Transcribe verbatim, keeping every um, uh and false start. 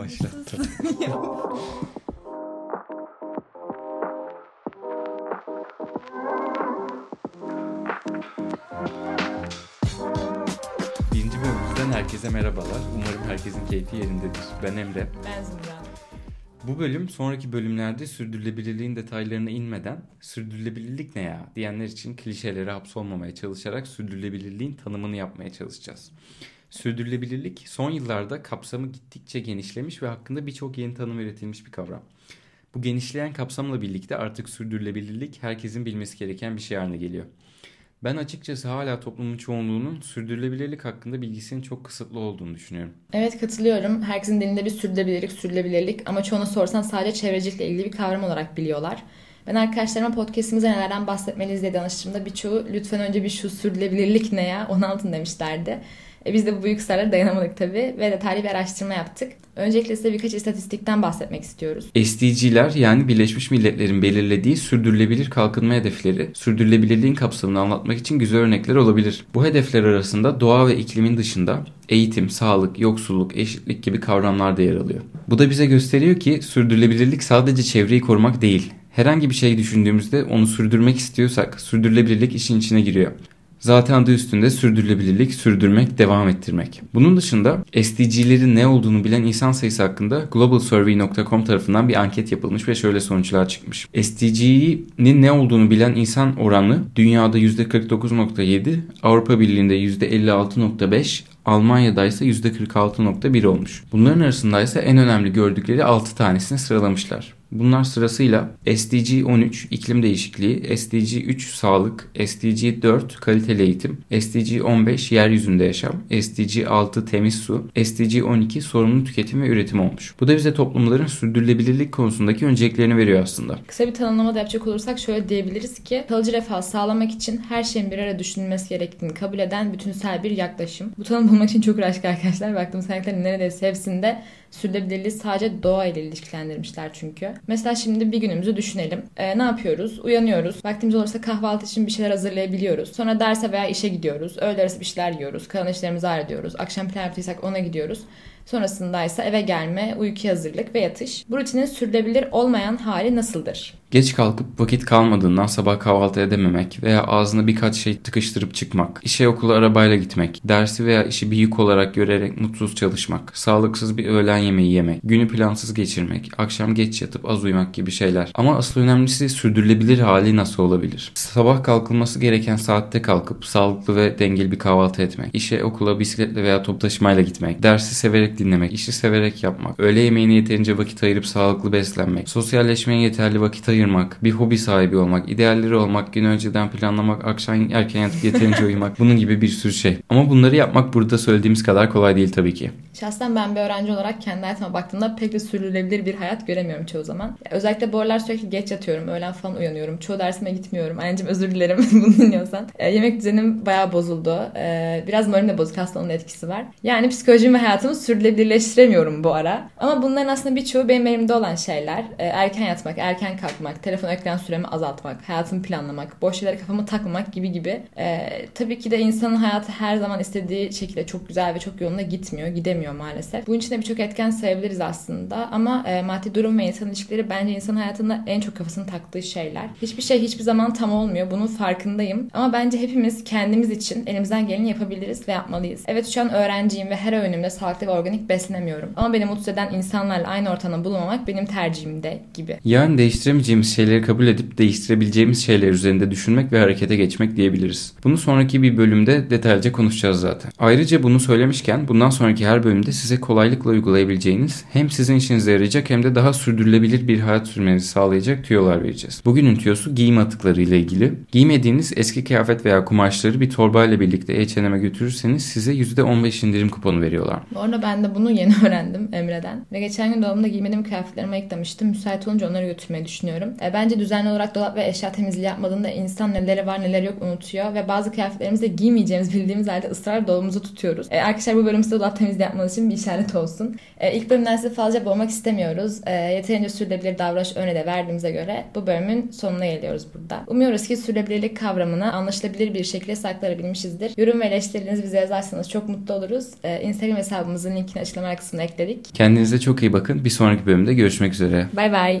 başlattı. Birinci bölümümüzden herkese merhabalar. Umarım herkesin keyfi yerindedir. Ben Emre. Ben Zümra. Bu bölüm sonraki bölümlerde sürdürülebilirliğin detaylarına inmeden sürdürülebilirlik ne ya diyenler için klişelere hapsolmamaya çalışarak sürdürülebilirliğin tanımını yapmaya çalışacağız. Sürdürülebilirlik son yıllarda kapsamı gittikçe genişlemiş ve hakkında birçok yeni tanım üretilmiş bir kavram. Bu genişleyen kapsamla birlikte artık sürdürülebilirlik herkesin bilmesi gereken bir şey haline geliyor. Ben açıkçası hala toplumun çoğunluğunun sürdürülebilirlik hakkında bilgisinin çok kısıtlı olduğunu düşünüyorum. Evet, katılıyorum. Herkesin dilinde bir sürdürülebilirlik, sürdürülebilirlik ama çoğuna sorsan sadece çevrecilikle ilgili bir kavram olarak biliyorlar. Ben arkadaşlarıma podcast'imize nelerden bahsetmeliyiz diye danıştığımda birçoğu lütfen önce bir şu sürdürülebilirlik ne ya onu anlatın demişlerdi. E biz de bu büyük sırlara dayanamadık tabii ve detaylı bir araştırma yaptık. Öncelikle size birkaç istatistikten bahsetmek istiyoruz. S D G'ler yani Birleşmiş Milletler'in belirlediği sürdürülebilir kalkınma hedefleri, sürdürülebilirliğin kapsamını anlatmak için güzel örnekler olabilir. Bu hedefler arasında doğa ve iklimin dışında eğitim, sağlık, yoksulluk, eşitlik gibi kavramlar da yer alıyor. Bu da bize gösteriyor ki sürdürülebilirlik sadece çevreyi korumak değil. Herhangi bir şey düşündüğümüzde onu sürdürmek istiyorsak sürdürülebilirlik işin içine giriyor. Zaten adı üstünde sürdürülebilirlik, sürdürmek, devam ettirmek. Bunun dışında S D G'lerin ne olduğunu bilen insan sayısı hakkında Global Survey nokta com tarafından bir anket yapılmış ve şöyle sonuçlar çıkmış. S D G'nin ne olduğunu bilen insan oranı dünyada yüzde kırk dokuz virgül yedi, Avrupa Birliği'nde yüzde elli altı virgül beş, Almanya'da ise yüzde kırk altı virgül bir olmuş. Bunların arasında ise en önemli gördükleri altı tanesini sıralamışlar. Bunlar sırasıyla S D G on üç iklim değişikliği, S D G üç sağlık, S D G dört kaliteli eğitim, S D G on beş yeryüzünde yaşam, S D G altı temiz su, S D G on iki sorumlu tüketim ve üretim olmuş. Bu da bize toplumların sürdürülebilirlik konusundaki önceliklerini veriyor aslında. Kısa bir tanımlama da yapacak olursak şöyle diyebiliriz ki kalıcı refah sağlamak için her şeyin bir ara düşünülmesi gerektiğini kabul eden bütünsel bir yaklaşım. Bu tanım bulmak için çok uğraştık arkadaşlar. Baktığımız kaynakların neredeyse hepsinde sürdürülebilirliği sadece doğa ile ilişkilendirmişler çünkü. Mesela şimdi bir günümüzü düşünelim. Ee, ne yapıyoruz? Uyanıyoruz. Vaktimiz olursa kahvaltı için bir şeyler hazırlayabiliyoruz. Sonra derse veya işe gidiyoruz. Öğle arası bir şeyler yiyoruz. Kalan işlerimizi hallediyoruz. Akşam plan yaptıysak ona gidiyoruz. Sonrasında ise eve gelme, uykuya hazırlık ve yatış. Bu rutinin sürdürülebilir olmayan hali nasıldır? Geç kalkıp vakit kalmadığından sabah kahvaltı edememek veya ağzına birkaç şey tıkıştırıp çıkmak, işe okula arabayla gitmek, dersi veya işi bir yük olarak görerek mutsuz çalışmak, sağlıksız bir öğlen yemeği yemek, günü plansız geçirmek, akşam geç yatıp az uyumak gibi şeyler. Ama asıl önemlisi sürdürülebilir hali nasıl olabilir? Sabah kalkılması gereken saatte kalkıp sağlıklı ve dengeli bir kahvaltı etmek, işe okula bisikletle veya toplu taşımayla gitmek, dersi severek dinlemek, işi severek yapmak, öğle yemeğine yeterince vakit ayırıp sağlıklı beslenmek, sosyalleşmeye yeterli vakit ayırmak, bir hobi sahibi olmak, idealleri olmak, gün önceden planlamak, akşam erken yatıp yeterince uyumak, bunun gibi bir sürü şey. Ama bunları yapmak burada söylediğimiz kadar kolay değil tabii ki. Şahsen ben bir öğrenci olarak kendi hayatıma baktığımda pek de sürdürülebilir bir hayat göremiyorum çoğu zaman. Özellikle bu aralar sürekli geç yatıyorum, öğlen falan uyanıyorum, çoğu dersime gitmiyorum. Anneciğim özür dilerim bunu dinliyorsan. E, yemek düzenim bayağı bozuldu. E, biraz moralim de bozuk, aslında onun etkisi var. Yani psikolojimi ve hayatımı sürdürülebilirleştiremiyorum bu ara. Ama bunların aslında birçoğu benim elimde olan şeyler. E, erken yatmak, erken kalkmak, telefon ekran süremi azaltmak, hayatımı planlamak, boş şeylere kafamı takmamak gibi gibi. Ee, tabii ki de insanın hayatı her zaman istediği şekilde çok güzel ve çok yolunda gitmiyor, gidemiyor maalesef. Bunun için de birçok etken sayabiliriz aslında ama e, maddi durum ve insan ilişkileri bence insan hayatında en çok kafasını taktığı şeyler. Hiçbir şey hiçbir zaman tam olmuyor, bunun farkındayım. Ama bence hepimiz kendimiz için elimizden geleni yapabiliriz ve yapmalıyız. Evet, şu an öğrenciyim ve her öğünümde sağlıklı ve organik beslenemiyorum. Ama beni mutsuz eden insanlarla aynı ortamda bulunmamak benim tercihimde gibi. Yani değiştiremeyeceğim şeyleri kabul edip değiştirebileceğimiz şeyler üzerinde düşünmek ve harekete geçmek diyebiliriz. Bunu sonraki bir bölümde detaylıca konuşacağız zaten. Ayrıca bunu söylemişken bundan sonraki her bölümde size kolaylıkla uygulayabileceğiniz, hem sizin işinize yarayacak hem de daha sürdürülebilir bir hayat sürmenizi sağlayacak tüyolar vereceğiz. Bugünün tüyosu giyim atıkları ile ilgili. Giymediğiniz eski kıyafet veya kumaşları bir torbayla birlikte H ve M'e götürürseniz size yüzde on beş indirim kuponu veriyorlar. Bu arada ben de bunu yeni öğrendim Emre'den. Ve geçen gün dolabımda giymediğim kıyafetlerimi ayıklamıştım. Müsait olunca onları götürmeyi düşünüyorum. Bence düzenli olarak dolap ve eşya temizliği yapmadığında insan neleri var neleri yok unutuyor ve bazı kıyafetlerimizi de giymeyeceğimiz bildiğimiz halde ısrar dolabımızı tutuyoruz. E, arkadaşlar bu bölümde dolap temizliği yapmanızı yapmanız için bir işaret olsun. E, ilk bölümden sizi fazla boğmak istemiyoruz. E, yeterince sürdürülebilir davranış örneği de verdiğimize göre bu bölümün sonuna geliyoruz burada. Umuyoruz ki sürdürülebilirlik kavramını anlaşılabilir bir şekilde saklayabilmişizdir. Yorum ve eleştirilerinizi bize yazarsanız çok mutlu oluruz. E, Instagram hesabımızın linkini açıklama kısmına ekledik. Kendinize çok iyi bakın. Bir sonraki bölümde görüşmek üzere. Bay bay.